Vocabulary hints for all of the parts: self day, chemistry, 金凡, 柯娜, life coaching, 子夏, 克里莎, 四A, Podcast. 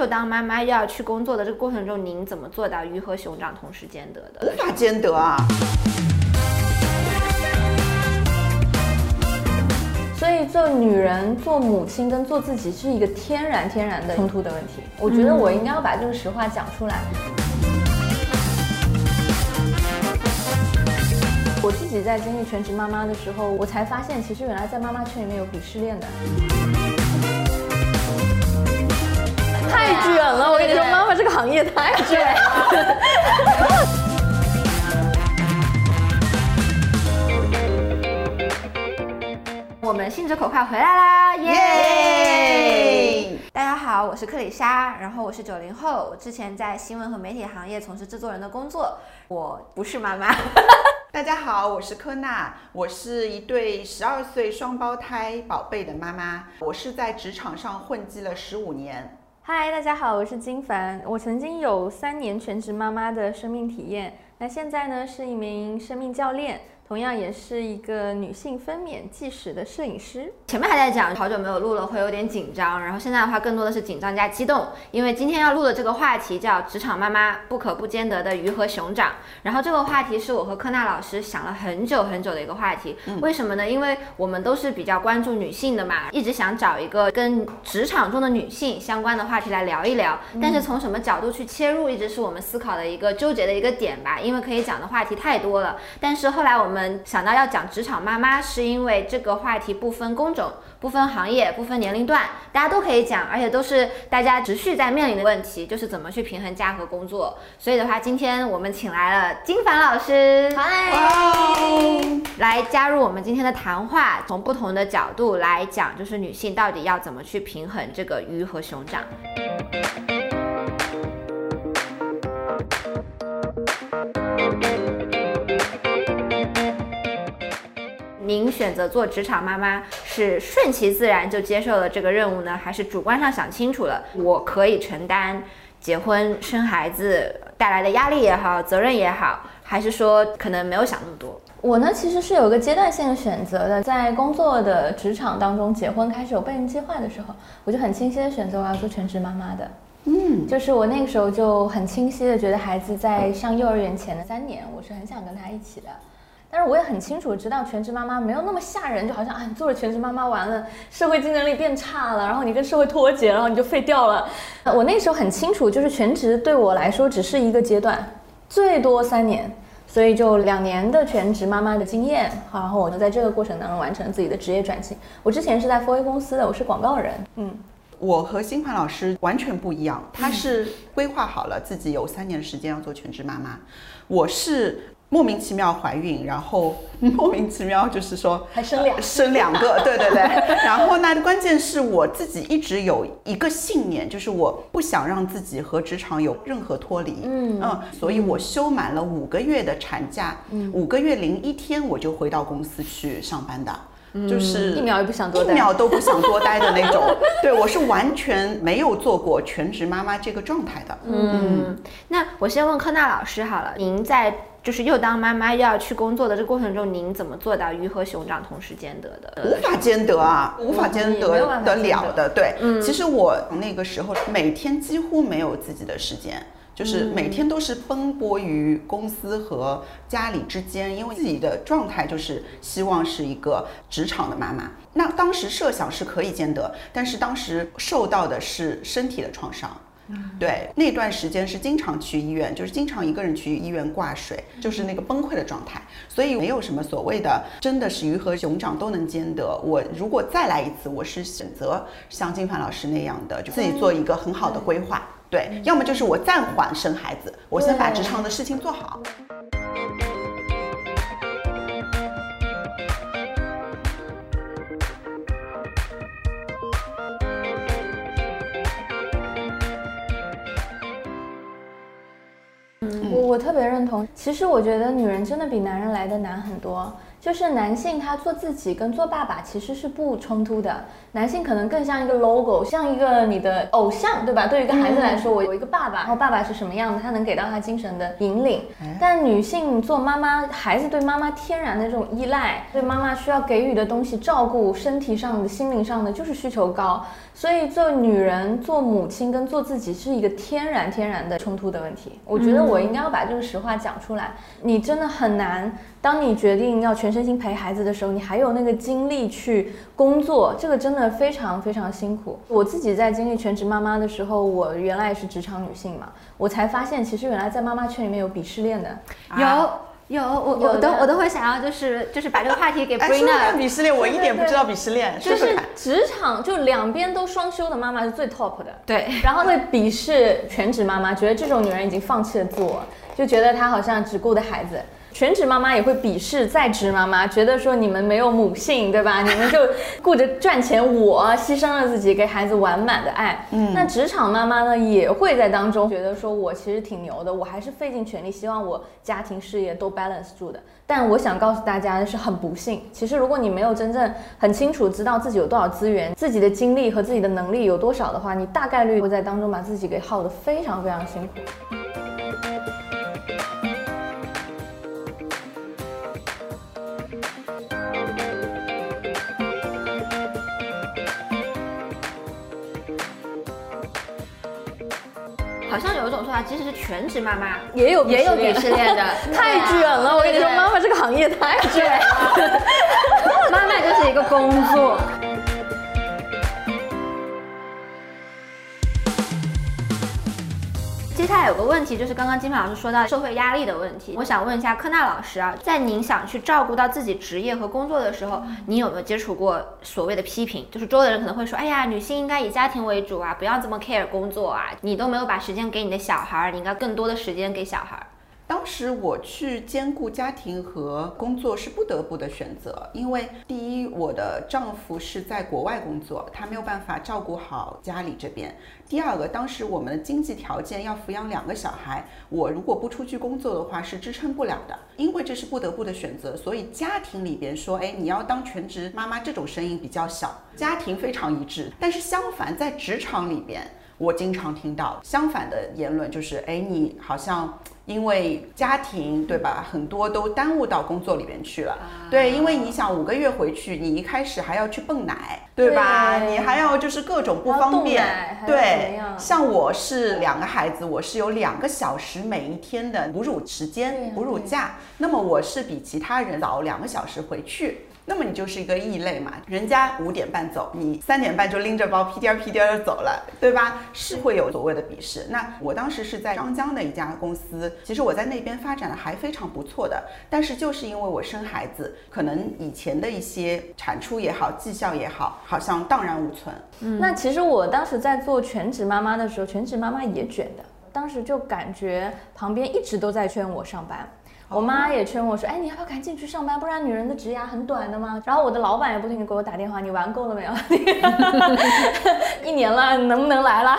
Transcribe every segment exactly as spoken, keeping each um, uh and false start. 又当妈妈又要去工作的这个过程中，您怎么做到鱼和熊掌同时兼得的？无法兼得啊！所以做女人、做母亲跟做自己是一个天然天然的冲突的问题。我觉得我应该要把这个实话讲出来。嗯、我自己在经历全职妈妈的时候，我才发现，其实原来在妈妈圈里面有鄙视链的。 太卷了，我跟你说，妈妈这个行业太卷了。我们兴致口快回来啦，耶！大家好，我是克里莎，然后我是九零后，我之前在新闻和媒体行业从事制作人的工作，我不是妈妈。大家好，我是柯娜，我是一对十二岁双胞胎宝贝的妈妈，我是在职场上混迹了十五年。 嗨， Hi, 大家好，我是金凡。我曾经有三年全职妈妈的生命体验，那现在呢是一名生命教练，同样也是一个女性分娩纪实的摄影师。前面还在讲好久没有录了，会有点紧张，然后现在的话更多的是紧张加激动，因为今天要录的这个话题叫职场妈妈不可不兼得的鱼和熊掌。然后这个话题是我和柯娜老师想了很久很久的一个话题，嗯、为什么呢？因为我们都是比较关注女性的嘛，一直想找一个跟职场中的女性相关的。 话题来聊一聊，但是从什么角度去切入，一直是我们思考的一个纠结的一个点吧。因为可以讲的话题太多了，但是后来我们想到要讲职场妈妈，是因为这个话题不分工种、不分行业、不分年龄段，大家都可以讲，而且都是大家持续在面临的问题，就是怎么去平衡家和工作。所以的话，今天我们请来了金凡老师，嗨， Hi. 来加入我们今天的谈话，从不同的角度来讲，就是女性到底要怎么去平衡这个鱼和熊掌。 您选择做职场妈妈是顺其自然就接受了这个任务呢，还是主观上想清楚了，我可以承担结婚生孩子带来的压力也好，责任也好，还是说可能没有想那么多？ 我呢，其实是有一个阶段性的选择的，在工作的职场当中，结婚开始有备孕计划的时候，我就很清晰的选择我要做全职妈妈的。嗯，就是我那个时候就很清晰的觉得，孩子在上幼儿园前的三年，我是很想跟他一起的。但是我也很清楚知道，全职妈妈没有那么吓人，就好像啊，你做了全职妈妈完了，社会竞争力变差了，然后你跟社会脱节，然后你就废掉了。我那个时候很清楚，就是全职对我来说只是一个阶段，最多三年。 所以就两年的全职妈妈的经验，然后我就在这个过程当中完成自己的职业转型。我之前是在 four A 公司的，我是广告人。嗯，我和金凡老师完全不一样，他是规划好了自己有三年的时间要做全职妈妈，我是莫名其妙怀孕，然后莫名其妙就是说还生两、呃、生两个，对对对。然后呢，关键是我自己一直有一个信念，就是我不想让自己和职场有任何脱离。嗯。 嗯，所以我休满了五个月的产假，嗯、五个月零一天我就回到公司去上班的，嗯、就是一秒也不想多待，一秒都不想多待的那种。对，我是完全没有做过全职妈妈这个状态的。嗯，嗯那我先问柯娜老师好了，您在就是又当妈妈又要去工作的这个过程中，您怎么做到鱼和熊掌同时兼得的？无法兼得啊，无法兼得得了的。对，嗯、其实我那个时候每天几乎没有自己的时间。 就是每天都是奔波于公司和家里之间，因为自己的状态就是希望是一个职场的妈妈。那当时设想是可以兼得，但是当时受到的是身体的创伤。 对，那段时间是经常去医院，就是经常一个人去医院挂水，就是那个崩溃的状态，所以没有什么所谓的，真的是鱼和熊掌都能兼得。我如果再来一次，我是选择像金凡老师那样的，就自己做一个很好的规划。对，嗯、要么就是我暂缓生孩子，我先把职场的事情做好。 我特别认同，其实我觉得女人真的比男人来的难很多。就是男性他做自己跟做爸爸其实是不冲突的，男性可能更像一个 logo， 像一个你的偶像，对吧？对于一个孩子来说，我有一个爸爸，然后爸爸是什么样的，他能给到他精神的引领。但女性做妈妈，孩子对妈妈天然的这种依赖，对妈妈需要给予的东西，照顾身体上的、心灵上的，就是需求高。所以做女人、做母亲跟做自己是一个天然天然的冲突的问题。我觉得我应该要把这个实话讲出来。你真的很难，当你决定要全身心陪孩子的时候，你还有那个精力去工作，这个真的非常非常辛苦。我自己在经历全职妈妈的时候，我原来也是职场女性嘛，我才发现其实原来在妈妈圈里面有鄙视链的，有。有我我都我都会想要就是就是把这个话题给 bring up。鄙视链我一点不知道鄙视链，就是职场就两边都双休的妈妈是最 top 的，对。然后会鄙视全职妈妈，觉得这种女人已经放弃了自我，就觉得她好像只顾着孩子。全职妈妈也会鄙视在职妈妈，觉得说你们没有母性，对吧？你们就顾着赚钱，我牺牲了自己给孩子完满的爱。嗯，那职场妈妈呢也会在当中觉得说我其实挺牛的，我还是费尽全力，希望我家庭事业都 balance 住的。但我想告诉大家的是，很不幸，其实如果你没有真正很清楚知道自己有多少资源，自己的精力和自己的能力有多少的话，你大概率会在当中把自己给耗得非常非常辛苦。好像有一种说法，即使是全职妈妈也有也有鄙视链的，太卷了！我跟你说，妈妈这个行业太卷了，妈妈就是一个工作。接下来有个问题，就是刚刚金凡老师说到社会压力的问题，我想问一下柯娜老师啊，在您想去照顾到自己职业和工作的时候，你有没有接触过所谓的批评？就是周围的人可能会说，哎呀，女性应该以家庭为主啊，不要这么 care 工作啊，你都没有把时间给你的小孩，你应该更多的时间给小孩。当时我去兼顾家庭和工作是不得不的选择，因为第一，我的丈夫是在国外工作，他没有办法照顾好家里这边；第二个，当时我们的经济条件要抚养两个小孩，我如果不出去工作的话是支撑不了的，因为这是不得不的选择。所以家庭里边说，哎，你要当全职妈妈这种声音比较小，家庭非常一致。但是相反，在职场里边，我经常听到相反的言论，就是哎，你好像因为家庭，对吧，很多都耽误到工作里面去了。对，因为你想五个月回去，你一开始还要去泵奶，对吧？对，你还要就是各种不方便。对，像我是两个孩子，我是有两个小时每一天的哺乳时间、哺乳假，那么我是比其他人早两个小时回去。那么你就是一个异类嘛，人家五点半走，你三点半就拎着包屁颠屁颠的走了，对吧？是会有所谓的鄙视。那我当时是在张江的一家公司，其实我在那边发展的还非常不错的，但是就是因为我生孩子，可能以前的一些产出也好，绩效也好，好像荡然无存。嗯，那其实我当时在做全职妈妈的时候，全职妈妈也卷的，当时就感觉旁边一直都在劝我上班。我妈也劝我说，哎，你要不要赶紧去上班，不然女人的职涯很短的嘛。然后我的老板也不停地给我打电话，你玩够了没有？一年了，能不能来了？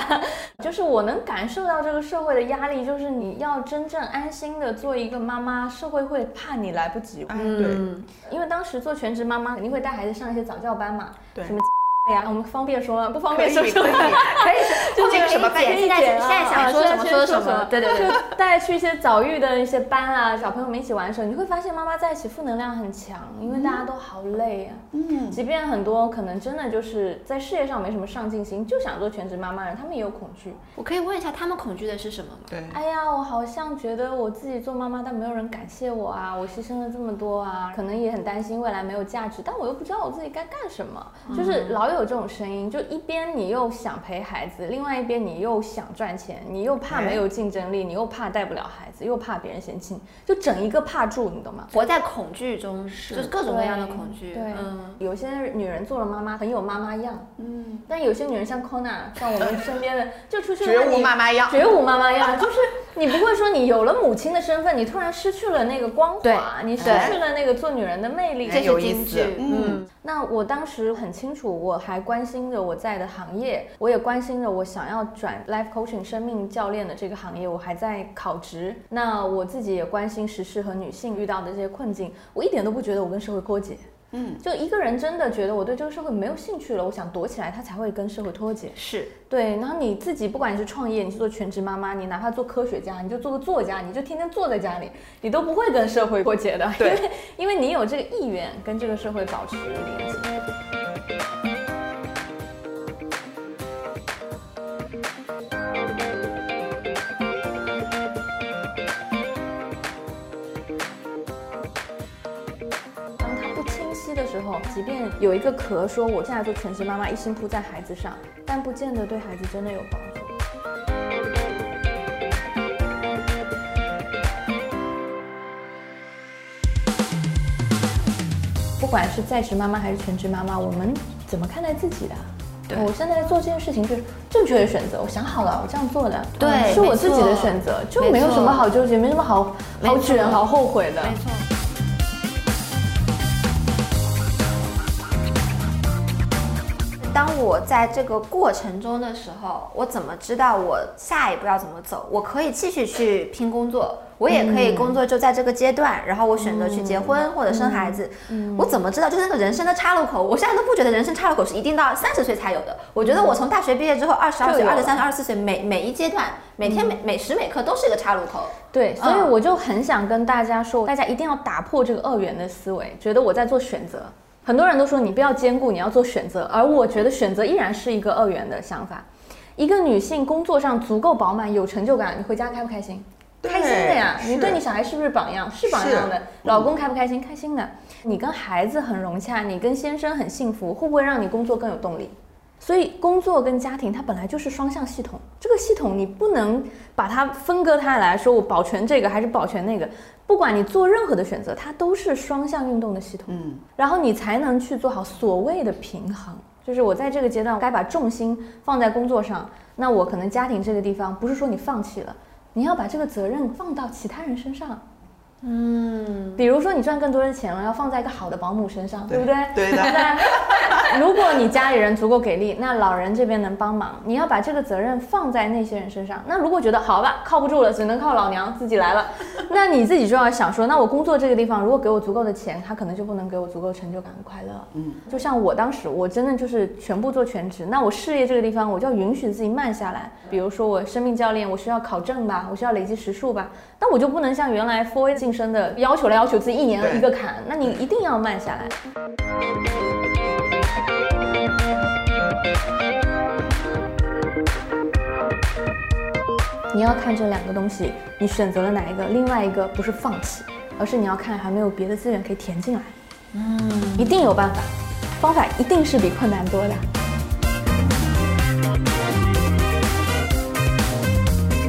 就是我能感受到这个社会的压力，就是你要真正安心的做一个妈妈，社会会怕你来不及。嗯，对，因为当时做全职妈妈肯定会带孩子上一些早教班嘛，对，什么。对呀，我们方便说不方便说什么？可以，就这个什么办？现在现在想说什么说什么。对对对，就带去一些早育的一些班啊，小朋友们一起玩的时候，你会发现妈妈在一起负能量很强，因为大家都好累啊。嗯，即便很多可能真的就是在事业上没什么上进心，就想做全职妈妈人，他们也有恐惧。我可以问一下，他们恐惧的是什么吗？对，哎呀，我好像觉得我自己做妈妈，但没有人感谢我啊，我牺牲了这么多啊，可能也很担心未来没有价值，但我又不知道我自己该干什么，就是老。有这种声音，就一边你又想陪孩子，另外一边你又想赚钱，你又怕没有竞争力，你又怕带不了孩子，又怕别人嫌弃，就整一个怕住，你懂吗？活在恐惧中，是就是各种各样的恐惧。对，嗯，有些女人做了妈妈很有妈妈样，嗯，但有些女人像 Kona， 像我们身边的，就出去绝无妈妈样，绝无妈妈样，就是你不会说你有了母亲的身份，你突然失去了那个光华，你失去了那个做女人的魅力，这是金句。嗯，那我当时很清楚我。还关心着我在的行业，我也关心着我想要转 life coaching 生命教练的这个行业，我还在考职。那我自己也关心时事和女性遇到的这些困境，我一点都不觉得我跟社会脱节。嗯，就一个人真的觉得我对这个社会没有兴趣了，我想躲起来，他才会跟社会脱节。是，对。然后你自己不管你是创业，你是做全职妈妈，你哪怕做科学家，你就做个作家，你就天天坐在家里，你都不会跟社会脱节的。对，因为因为你有这个意愿跟这个社会保持连接。候，即便有一个壳说我现在做全职妈妈，一心扑在孩子上，但不见得对孩子真的有帮助。不管是在职妈妈还是全职妈妈，我们怎么看待自己的？我现在做这件事情就是正确的选择，我想好了，我这样做的，对，嗯、是我自己的选择，就没有什么好纠结，没什么好好卷、好后悔的。没错。当我在这个过程中的时候，我怎么知道我下一步要怎么走？我可以继续去拼工作，我也可以工作就在这个阶段，嗯、然后我选择去结婚或者生孩子。嗯嗯、我怎么知道？就是那个人生的岔路口，我现在都不觉得人生岔路口是一定到三十岁才有的。我觉得我从大学毕业之后，二十二岁、二十三岁、二十四岁，每每一阶段，每天每、嗯、每时每刻都是一个岔路口。对，所以我就很想跟大家说，大家一定要打破这个二元的思维，觉得我在做选择。很多人都说你不要兼顾，你要做选择，而我觉得选择依然是一个二元的想法。一个女性工作上足够饱满、有成就感，你回家开不开心？开心的呀。你对你小孩是不是榜样？是榜样的。老公开不开心？开心的。你跟孩子很融洽，你跟先生很幸福，会不会让你工作更有动力？所以工作跟家庭它本来就是双向系统，这个系统你不能把它分割开来说我保全这个还是保全那个，不管你做任何的选择，它都是双向运动的系统。嗯，然后你才能去做好所谓的平衡，就是我在这个阶段该把重心放在工作上，那我可能家庭这个地方不是说你放弃了，你要把这个责任放到其他人身上。嗯，比如说你赚更多的钱了，要放在一个好的保姆身上， 对, 对不对？对的。如果你家里人足够给力，那老人这边能帮忙，你要把这个责任放在那些人身上。那如果觉得好吧，靠不住了，只能靠老娘自己来了，那你自己就要想说，那我工作这个地方，如果给我足够的钱，他可能就不能给我足够成就感和快乐。嗯，就像我当时，我真的就是全部做全职，那我事业这个地方，我就要允许自己慢下来。比如说我生命教练，我需要考证吧，我需要累积时数吧，但我就不能像原来 四 A 进生的要求来要求自己一年一个坎，那你一定要慢下来。你要看这两个东西，你选择了哪一个？另外一个不是放弃，而是你要看还没有别的资源可以填进来。嗯，一定有办法，方法一定是比困难多的。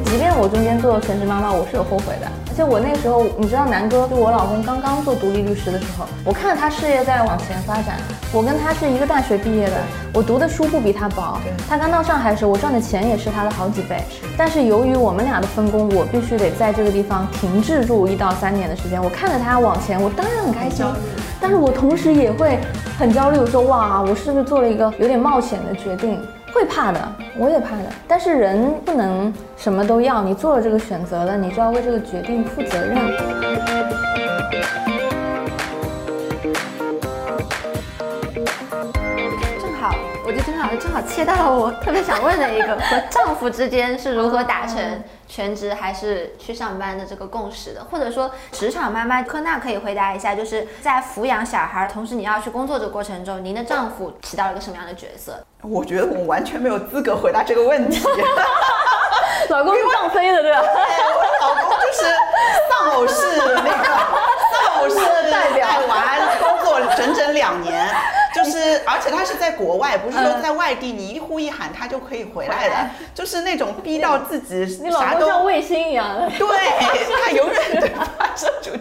即便我中间做全职妈妈，我是有后悔的。而且我那个时候，你知道南哥，就我老公刚刚做独立律师的时候，我看他事业在往前发展，我跟他是一个大学毕业的，我读的书不比他薄，他刚到上海的时候，我赚的钱也是他的好几倍。但是由于我们俩的分工，我必须得在这个地方停滞住一到三年的时间。我看着他往前，我当然很开心，但是我同时也会很焦虑。我说哇，我是不是做了一个有点冒险的决定？会怕的，我也怕的，但是人不能什么都要，你做了这个选择了，你就要为这个决定负责任。正好，我就正好正好切到了我特别想问的一个，和丈夫之间是如何达成全职还是去上班的这个共识的，或者说职场妈妈柯娜可以回答一下，就是在抚养小孩同时你要去工作的过程中，您的丈夫起到了一个什么样的角色？我觉得我完全没有资格回答这个问题。老公是放飞的，对吧？我老公就是丧偶式那个丧偶式代表，玩工作整整两年，就是而且他是在国外，不是说在外地，你一呼一喊他就可以回来的，就是那种逼到自己啥都。你老公像卫星一样。对，他永远对发射出去。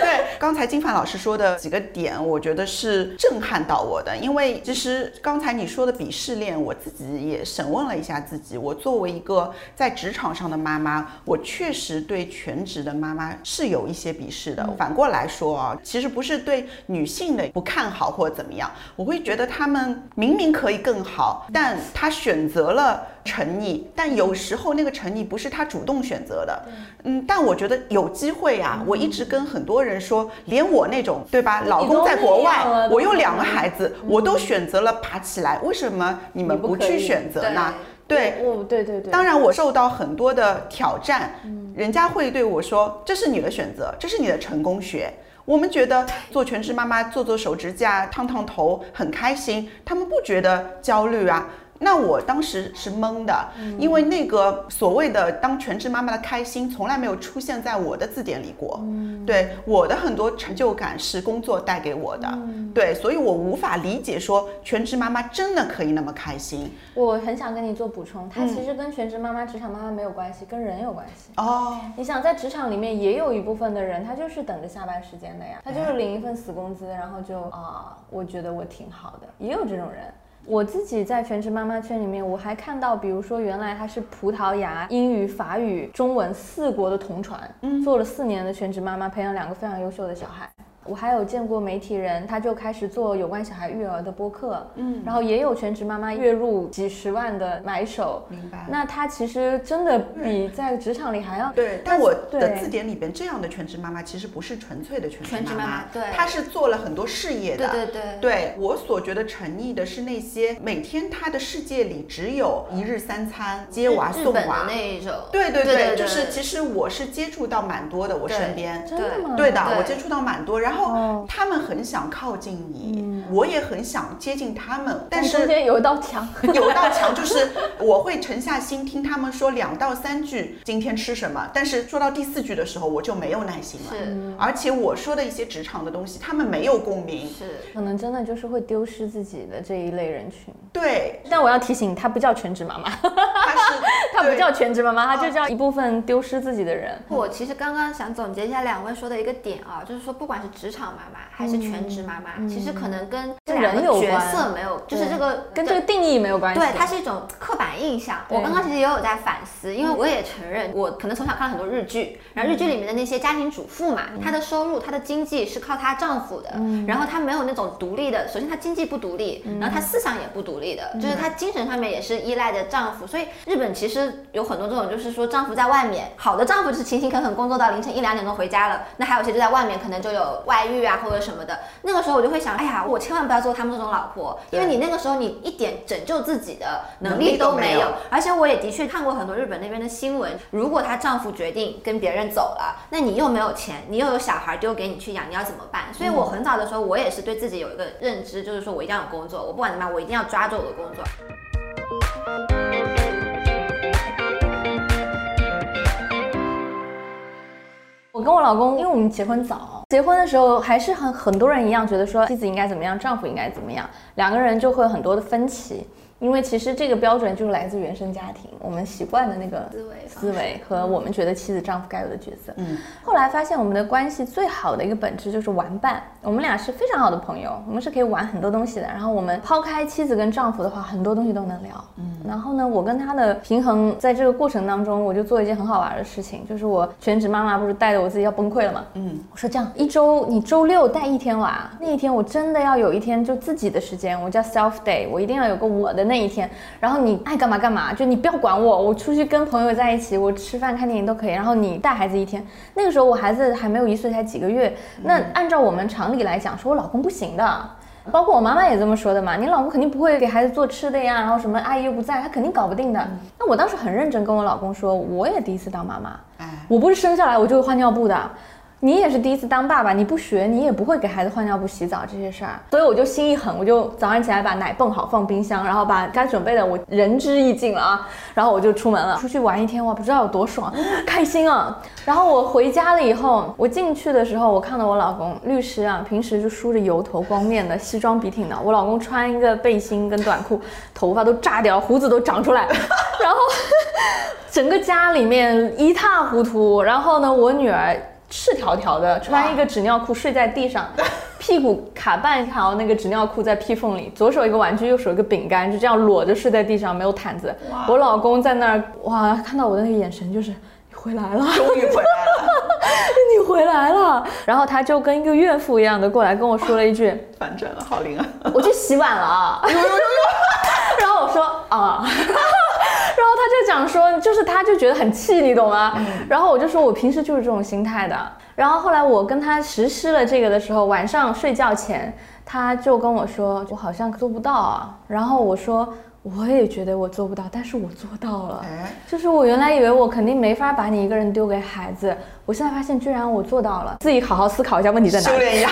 对，刚才金凡老师说的几个点，我觉得是震撼到我的，因为其实刚才你说的鄙视链，我自己也审问了一下自己，我作为一个在职场上的妈妈，我确实对全职的妈妈是有一些鄙视的。反过来说啊，其实不是对女性的不看好或怎么样，我会觉得她们明明可以更好，但她选择了沉溺，但有时候那个沉溺不是她主动选择的。嗯，但我觉得有机会啊，我一直跟很多人说，连我那种对吧，老公在国外，我有两个孩子，我都选择了爬起来，为什么你们不去选择呢？对，我对对对，当然我受到很多的挑战，人家会对我说，这是你的选择，这是你的成功学。我们觉得做全职妈妈做做手指甲、烫烫头很开心，他们不觉得焦虑啊。那我当时是懵的，嗯、因为那个所谓的当全职妈妈的开心，从来没有出现在我的字典里过。嗯、对，我的很多成就感是工作带给我的，嗯、对，所以我无法理解说全职妈妈真的可以那么开心。我很想跟你做补充，它其实跟全职妈妈、嗯、职场妈妈没有关系，跟人有关系。哦，你想在职场里面也有一部分的人，他就是等着下班时间的呀，他就是领一份死工资，然后就啊、呃，我觉得我挺好的，也有这种人。我自己在全职妈妈圈里面，我还看到，比如说原来她是葡萄牙、英语、法语、中文四国的同传，嗯，做了四年的全职妈妈，培养两个非常优秀的小孩。我还有见过媒体人，他就开始做有关小孩育儿的播客，嗯，然后也有全职妈妈月入几十万的买手，明白？那她其实真的比在职场里还要对。但我的字典里边，这样的全职妈妈其实不是纯粹的全职妈妈，全职妈妈对，她是做了很多事业的，对对对。对我所觉得沉溺的是那些。每天他的世界里只有一日三餐接娃送娃那一种，对对对，就是其实我是接触到蛮多的，我身边真的吗？对的，我接触到蛮多，然后他们很想靠近你，我也很想接近他们，但是中间有一道墙，有一道墙就是我会沉下心听他们说两到三句今天吃什么，但是说到第四句的时候我就没有耐心了，而且我说的一些职场的东西他们没有共鸣，是可能真的就是会丢失自己的这一类人。对，但我要提醒，她不叫全职妈妈，她是她不叫全职妈妈，她就叫一部分丢失自己的人。我其实刚刚想总结一下两位说的一个点啊，就是说不管是职场妈妈还是全职妈妈，嗯、其实可能跟这两个角色没有，就是这个跟这个定义没有关系。对，它是一种刻板印象。我刚刚其实也有在反思，因为我也承认，我可能从小看了很多日剧，然后日剧里面的那些家庭主妇嘛，她的收入、她的经济是靠她丈夫的，嗯、然后她没有那种独立的，首先她经济不独立，然后她思想也不独立的，就是她精神上面也是依赖着丈夫，所以日本其实有很多这种，就是说丈夫在外面，好的丈夫就是勤勤恳恳工作到凌晨一两点钟回家了，那还有些就在外面可能就有外遇啊或者什么的，那个时候我就会想，哎呀，我千万不要做他们这种老婆，因为你那个时候你一点拯救自己的能力都没有。而且我也的确看过很多日本那边的新闻，如果她丈夫决定跟别人走了，那你又没有钱，你又有小孩丢给你去养，你要怎么办？所以我很早的时候我也是对自己有一个认知，就是说我一定要有工作，我不管怎么样我一定要抓住我的工作。我跟我老公，因为我们结婚早，结婚的时候还是很很多人一样觉得说妻子应该怎么样，丈夫应该怎么样，两个人就会有很多的分歧。因为其实这个标准就是来自原生家庭，我们习惯的那个思维和我们觉得妻子丈夫该有的角色。嗯，后来发现我们的关系最好的一个本质就是玩伴，我们俩是非常好的朋友，我们是可以玩很多东西的。然后我们抛开妻子跟丈夫的话，很多东西都能聊。嗯，然后呢，我跟他的平衡在这个过程当中，我就做一件很好玩的事情，就是我全职妈妈不是带着我自己要崩溃了吗？嗯，我说这样，一周你周六带一天娃，那一天我真的要有一天就自己的时间，我叫 self day， 我一定要有个我的。那一天，然后你爱干嘛干嘛，就你不要管我，我出去跟朋友在一起，我吃饭看电影都可以，然后你带孩子一天。那个时候我孩子还没有一岁，才几个月，那按照我们常理来讲，说我老公不行的，包括我妈妈也这么说的嘛，你老公肯定不会给孩子做吃的呀，然后什么阿姨又不在，他肯定搞不定的。那我当时很认真跟我老公说，我也第一次当妈妈，我不是生下来我就会换尿布的，你也是第一次当爸爸，你不学，你也不会给孩子换尿布、洗澡这些事儿，所以我就心一狠，我就早上起来把奶泵好放冰箱，然后把该准备的我仁至义尽了啊，然后我就出门了，出去玩一天，哇，不知道有多爽，开心啊！然后我回家了以后，我进去的时候，我看到我老公律师啊，平时就梳着油头光面的西装笔挺的，我老公穿一个背心跟短裤，头发都炸掉，胡子都长出来，然后整个家里面一塌糊涂。然后呢，我女儿赤条条的穿一个纸尿裤睡在地上，屁股卡半条那个纸尿裤在屁缝里，左手一个玩具右手一个饼干，就这样裸着睡在地上，没有毯子。我老公在那儿，哇，看到我的那个眼神就是你回来了，终于回来了你回来了。然后他就跟一个岳父一样的过来跟我说了一句，反转了好灵啊，我去洗碗了啊然后我说啊然后他就讲说，就是他就觉得很气，你懂吗？嗯、然后我就说我平时就是这种心态的。然后后来我跟他实施了这个的时候，晚上睡觉前他就跟我说，我好像做不到啊。然后我说我也觉得我做不到，但是我做到了。哎、就是我原来以为我肯定没法把你一个人丢给孩子，我现在发现居然我做到了。自己好好思考一下问题在哪里。修炼一下。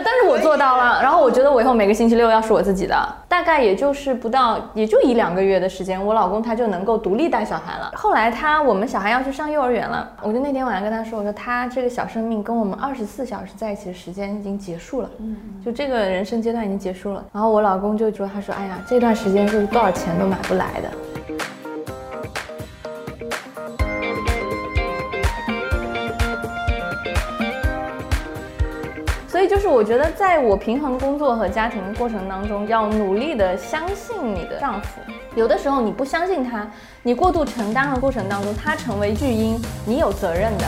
啊，但是我做到了。然后我觉得我以后每个星期六要是我自己的，大概也就是不到，也就一两个月的时间，我老公他就能够独立带小孩了。后来他我们小孩要去上幼儿园了，我就那天晚上跟他说，我说他这个小生命跟我们二十四小时在一起的时间已经结束了，嗯，就这个人生阶段已经结束了。然后我老公就说，他说，哎呀，这段时间是多少钱都买不来的。 所以就是我觉得，在我平衡工作和家庭的过程当中，要努力的相信你的丈夫。有的时候你不相信他，你过度承担的过程当中，他成为巨婴，你有责任的。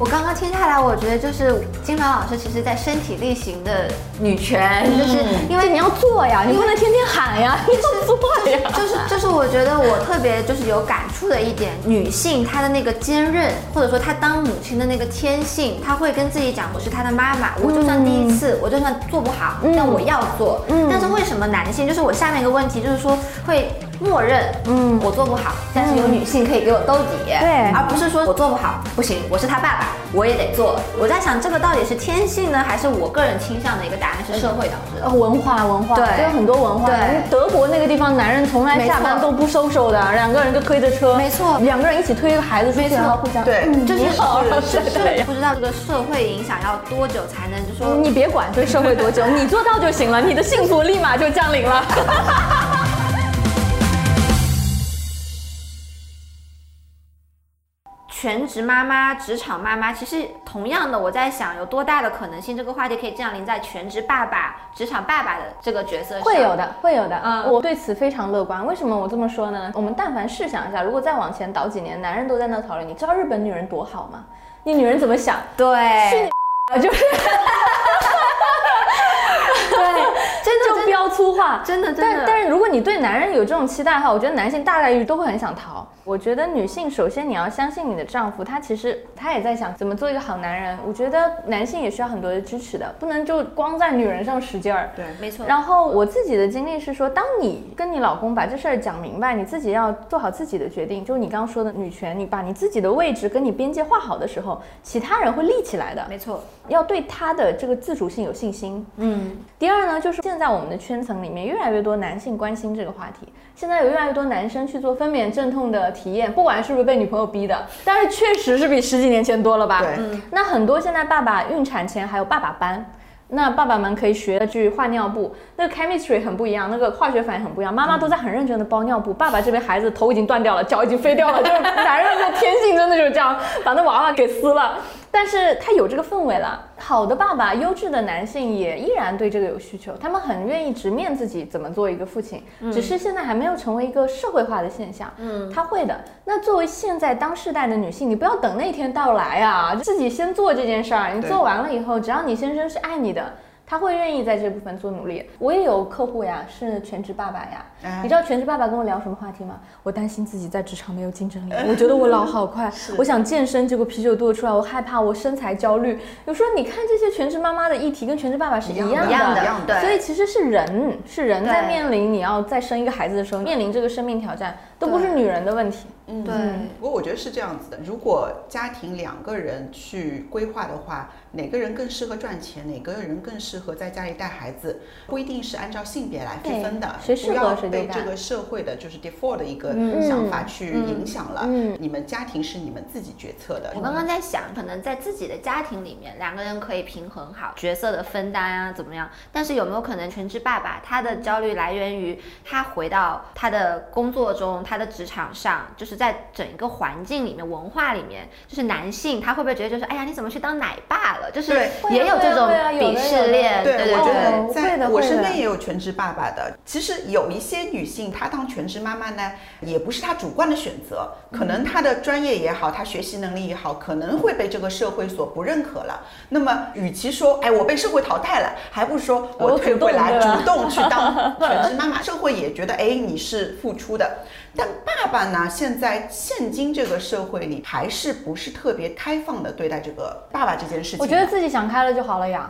我刚刚听下来，我觉得就是金凡老师其实在身体力行的女权，嗯、就是因为你要做呀，你不能天天喊呀，你要做呀。就是就是、就是、我觉得我特别就是有感触的一点，女性她的那个坚韧，或者说她当母亲的那个天性，她会跟自己讲，我是她的妈妈，我就算第一次，嗯、我就算做不好，嗯、但我要做。嗯、但是为什么男性？就是我下面一个问题就是说会。 默认，嗯，我做不好，但是有女性可以给我兜底，对、嗯，而不是说我做不好不行，我是他爸爸，我也得做。我在想，这个到底是天性呢，还是我个人倾向的一个答案是社会导致的？呃，文化，文化，对，就有很多文化。对，德国那个地方，男人从来下班都不收手的，两个人就推着车，没错，两个人一起推一个孩子出去，然后互相对，嗯、就是好，是是，不知道这个社会影响要多久才能就说、嗯、你别管对社会多久，你做到就行了，你的幸福立马就降临了。全职妈妈、职场妈妈，其实同样的，我在想有多大的可能性，这个话题可以降临在全职爸爸、职场爸爸的这个角色上。会有的，会有的。嗯，我对此非常乐观。为什么我这么说呢？我们但凡试想一下，如果再往前倒几年，男人都在那讨论，你知道日本女人多好吗？你女人怎么想？对，是你，就是，对。 就飙粗话，真的，真的。但但是如果你对男人有这种期待的话，我觉得男性大概率都会很想逃。我觉得女性首先你要相信你的丈夫，他其实他也在想怎么做一个好男人。我觉得男性也需要很多的支持的，不能就光在女人上使劲儿。对，没错。然后我自己的经历是说，当你跟你老公把这事儿讲明白，你自己要做好自己的决定，就是你刚刚说的女权，你把你自己的位置跟你边界画好的时候，其他人会立起来的。没错，要对他的这个自主性有信心。嗯。第二呢，就是现在。 在我们的圈层里面，越来越多男性关心这个话题。现在有越来越多男生去做分娩阵痛的体验，不管是不是被女朋友逼的，但是确实是比十几年前多了吧？对。嗯、那很多现在爸爸孕产前还有爸爸班，那爸爸们可以学去换尿布，那个 chemistry 很不一样，那个化学反应很不一样。妈妈都在很认真的包尿布，嗯、爸爸这边孩子头已经断掉了，脚已经飞掉了，就是男人的天性真的就是这样，把那娃娃给撕了。 但是他有这个氛围了，好的爸爸、优质的男性也依然对这个有需求，他们很愿意直面自己怎么做一个父亲，嗯、只是现在还没有成为一个社会化的现象。嗯，他会的。那作为现在当世代的女性，你不要等那天到来啊，自己先做这件事儿。你做完了以后，只要你先生是爱你的。 他会愿意在这部分做努力。我也有客户呀，是全职爸爸呀。嗯、你知道全职爸爸跟我聊什么话题吗？我担心自己在职场没有竞争力，我觉得我老好快，我想健身，结果啤酒肚子出来，我害怕我身材焦虑。有时候你看这些全职妈妈的议题跟全职爸爸是一样的，一样的，一样的。所以其实是人，是人在面临你要再生一个孩子的时候，面临这个生命挑战，都不是女人的问题。嗯，对。不过我觉得是这样子的，如果家庭两个人去规划的话，哪个人更适合赚钱，哪个人更适合。 和在家里带孩子不一定是按照性别来区分的，不要被这个社会的就是 default 的一个想法去影响了。嗯嗯、你们家庭是你们自己决策的。我刚刚在想，可能在自己的家庭里面，两个人可以平衡好角色的分担啊，怎么样？但是有没有可能全职爸爸他的焦虑来源于他回到他的工作中，他的职场上，就是在整一个环境里面、文化里面，就是男性他会不会觉得就是哎呀，你怎么去当奶爸了？就是也有这种鄙视链。 对，对对我觉得在我身边也有全职爸爸的。其实有一些女性，她当全职妈妈呢，也不是她主观的选择，可能她的专业也好，她学习能力也好，可能会被这个社会所不认可了。那么，与其说哎我被社会淘汰了，还不如说我退回来主动去当全职妈妈。社会也觉得哎你是付出的。但爸爸呢，现在现今这个社会里还是不是特别开放的对待这个爸爸这件事情。我觉得自己想开了就好了呀。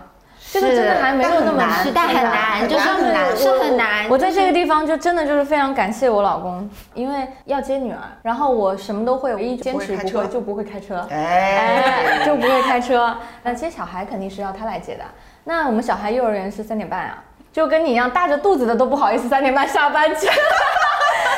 这个真的还没有那么难，但很难，就是很难，是很难。我在这个地方就真的就是非常感谢我老公，因为要接女儿，然后我什么都会，唯一坚持不会就不会开车，哎，就不会开车。那接小孩肯定是要他来接的。那我们小孩幼儿园是三点半啊，就跟你一样，大着肚子的都不好意思三点半下班去。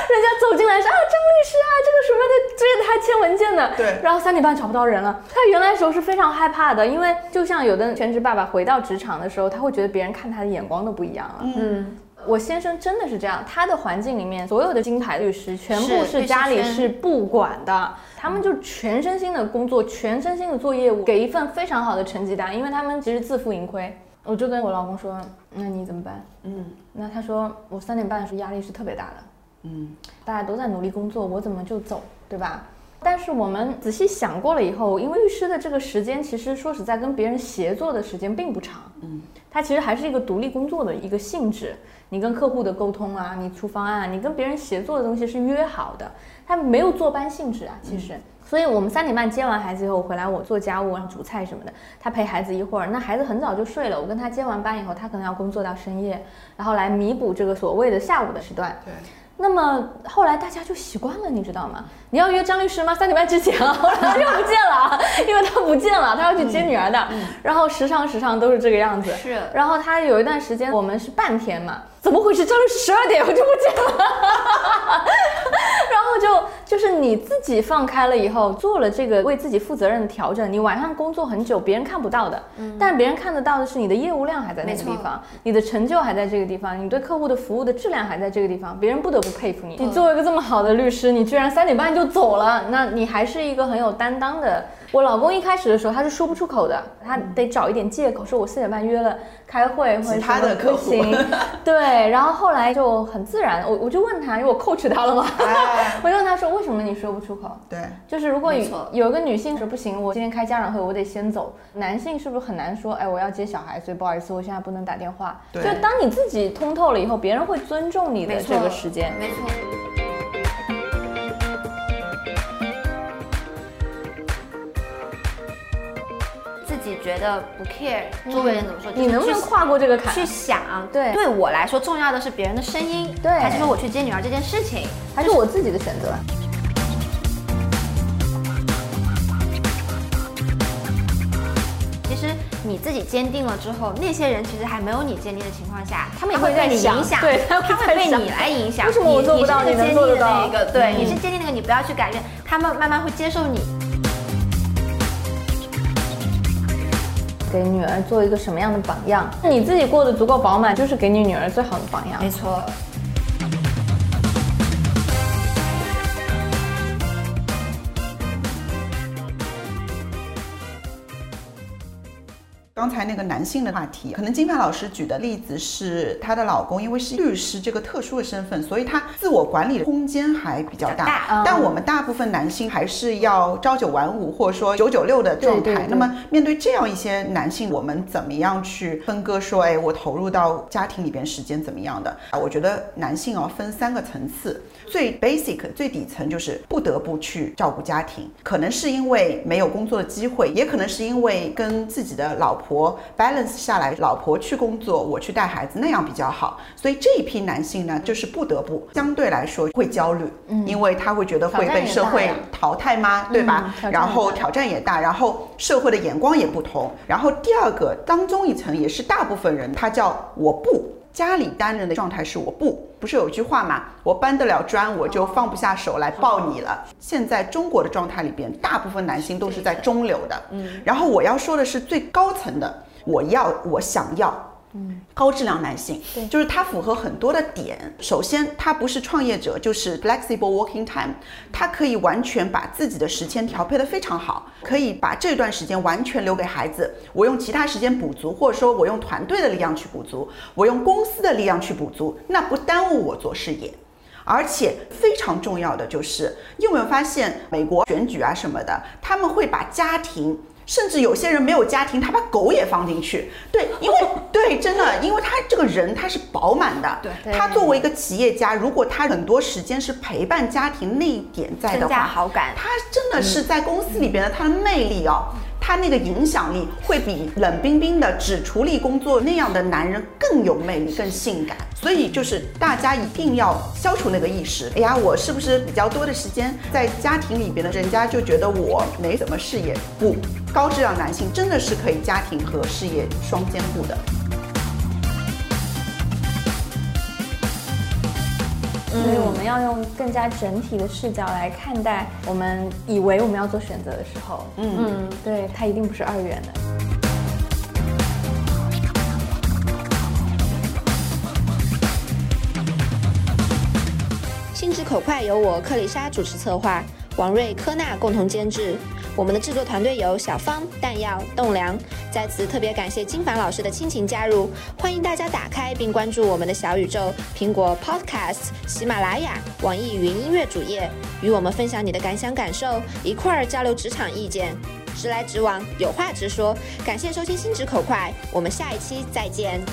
人家走进来说啊，张律师啊，这个什么的追着他签文件呢。对，然后三点半找不到人了。他原来的时候是非常害怕的，因为就像有的全职爸爸回到职场的时候，他会觉得别人看他的眼光都不一样了。嗯，我先生真的是这样，他的环境里面所有的金牌律师全部是家里是不管的，他们就全身心的工作，全身心的做业务，给一份非常好的成绩单，因为他们其实自负盈亏。我就跟我老公说，那你怎么办？嗯，那他说我三点半的时候压力是特别大的。嗯，大家都在努力工作，我怎么就走，对吧？但是我们仔细想过了以后，因为律师的这个时间，其实说实在跟别人协作的时间并不长。嗯，它其实还是一个独立工作的一个性质。你跟客户的沟通啊，你出方案啊，你跟别人协作的东西是约好的，它没有坐班性质啊，其实。嗯，所以我们三点半接完孩子以后回来，我做家务、煮菜什么的，他陪孩子一会儿。那孩子很早就睡了，我跟他接完班以后，他可能要工作到深夜，然后来弥补这个所谓的下午的时段。对。那么后来大家就习惯了，你知道吗？你要约张律师吗？三点半之前啊，后来他就不见了，因为他不见了，他要去接女儿的。嗯嗯、然后时常时常都是这个样子。是。然后他有一段时间我们是半天嘛，怎么回事？张律师十二点我就不见了。然后就就是你自己放开了以后，做了这个为自己负责任的调整。你晚上工作很久，别人看不到的，嗯、但别人看得到的是你的业务量还在那个地方，你的成就还在这个地方，你对客户的服务的质量还在这个地方，别人不得。不佩服你，你作为一个这么好的律师，你居然三点半就走了，那你还是一个很有担当的。我老公一开始的时候他是说不出口的，他得找一点借口，说我四点半约了开会或者什么不行。对，然后后来就很自然，我我就问他，因为我 coach 他了嘛，哎、我就问他说为什么你说不出口？对，就是如果有一个女性说不行，我今天开家长会，我得先走，男性是不是很难说，哎，我要接小孩，所以不好意思，我现在不能打电话。就当你自己通透了以后，别人会尊重你的这个时间。没错。自己觉得不 care， 周围人怎么说，你能不能跨过这个坎？去想，对，对我来说重要的是别人的声音，对，还是说我去接女儿这件事情，还是我自己的选择？其实你自己坚定了之后，那些人其实还没有你坚定的情况下，他们也会被你影响，对，他会被你来影响。为什么我做不到？你能做得到？对，你是坚定那个，你不要去改变，他们慢慢会接受你。给女儿做一个什么样的榜样？你自己过得足够饱满，就是给你女儿最好的榜样。没错。刚才那个男性的话题，可能金牌老师举的例子是她的老公，因为是律师这个特殊的身份，所以他自我管理的空间还比较大。大嗯、但我们大部分男性还是要朝九晚五，或者说九九六的状态。对对对。那么面对这样一些男性，我们怎么样去分割说，哎，我投入到家庭里边时间怎么样的啊？我觉得男性哦分三个层次，最 basic 最底层就是不得不去照顾家庭，可能是因为没有工作的机会，也可能是因为跟自己的老婆。balance 下来，老婆去工作，我去带孩子，那样比较好。所以这一批男性呢，就是不得不相对来说会焦虑，嗯、因为他会觉得会被社会淘汰吗？对吧？嗯、然后挑战也大，然后社会的眼光也不同。然后第二个当中一层也是大部分人，他叫我不家里单人的状态是我不。不是有句话嘛，我搬得了砖，我就放不下手来抱你了。现在中国的状态里边，大部分男性都是在中流的。嗯，然后我要说的是最高层的，我要，我想要，嗯，高质量男性，就是他符合很多的点。首先，他不是创业者，就是 flexible working time， 他可以完全把自己的时间调配得非常好，可以把这段时间完全留给孩子，我用其他时间补足，或者说我用团队的力量去补足，我用公司的力量去补足，那不耽误我做事业。而且非常重要的就是，你有没有发现美国选举啊什么的，他们会把家庭，甚至有些人没有家庭，他把狗也放进去。对，因为对，真的，因为他这个人他是饱满的。对，他作为一个企业家，如果他很多时间是陪伴家庭那一点在的话，增加好感。他真的是在公司里边的他的魅力哦。嗯，他那个影响力会比冷冰冰的只处理工作那样的男人更有魅力、更性感。所以就是大家一定要消除那个意识，哎呀，我是不是比较多的时间在家庭里边的，人家就觉得我没什么事业？不，高质量男性真的是可以家庭和事业双兼顾的。 所以我们要用更加整体的视角来看待我们以为我们要做选择的时候，嗯嗯，对，它一定不是二元的。 心直口快由我克里莎主持策划，王瑞、柯娜共同监制。我们的制作团队有小方、弹药、栋梁。在此特别感谢金凡老师的亲情加入。欢迎大家打开并关注我们的小宇宙、苹果 Podcast、喜马拉雅、网易云音乐主页，与我们分享你的感想感受，一块儿交流职场意见。直来直往，有话直说。感谢收听《心直口快》，我们下一期再见。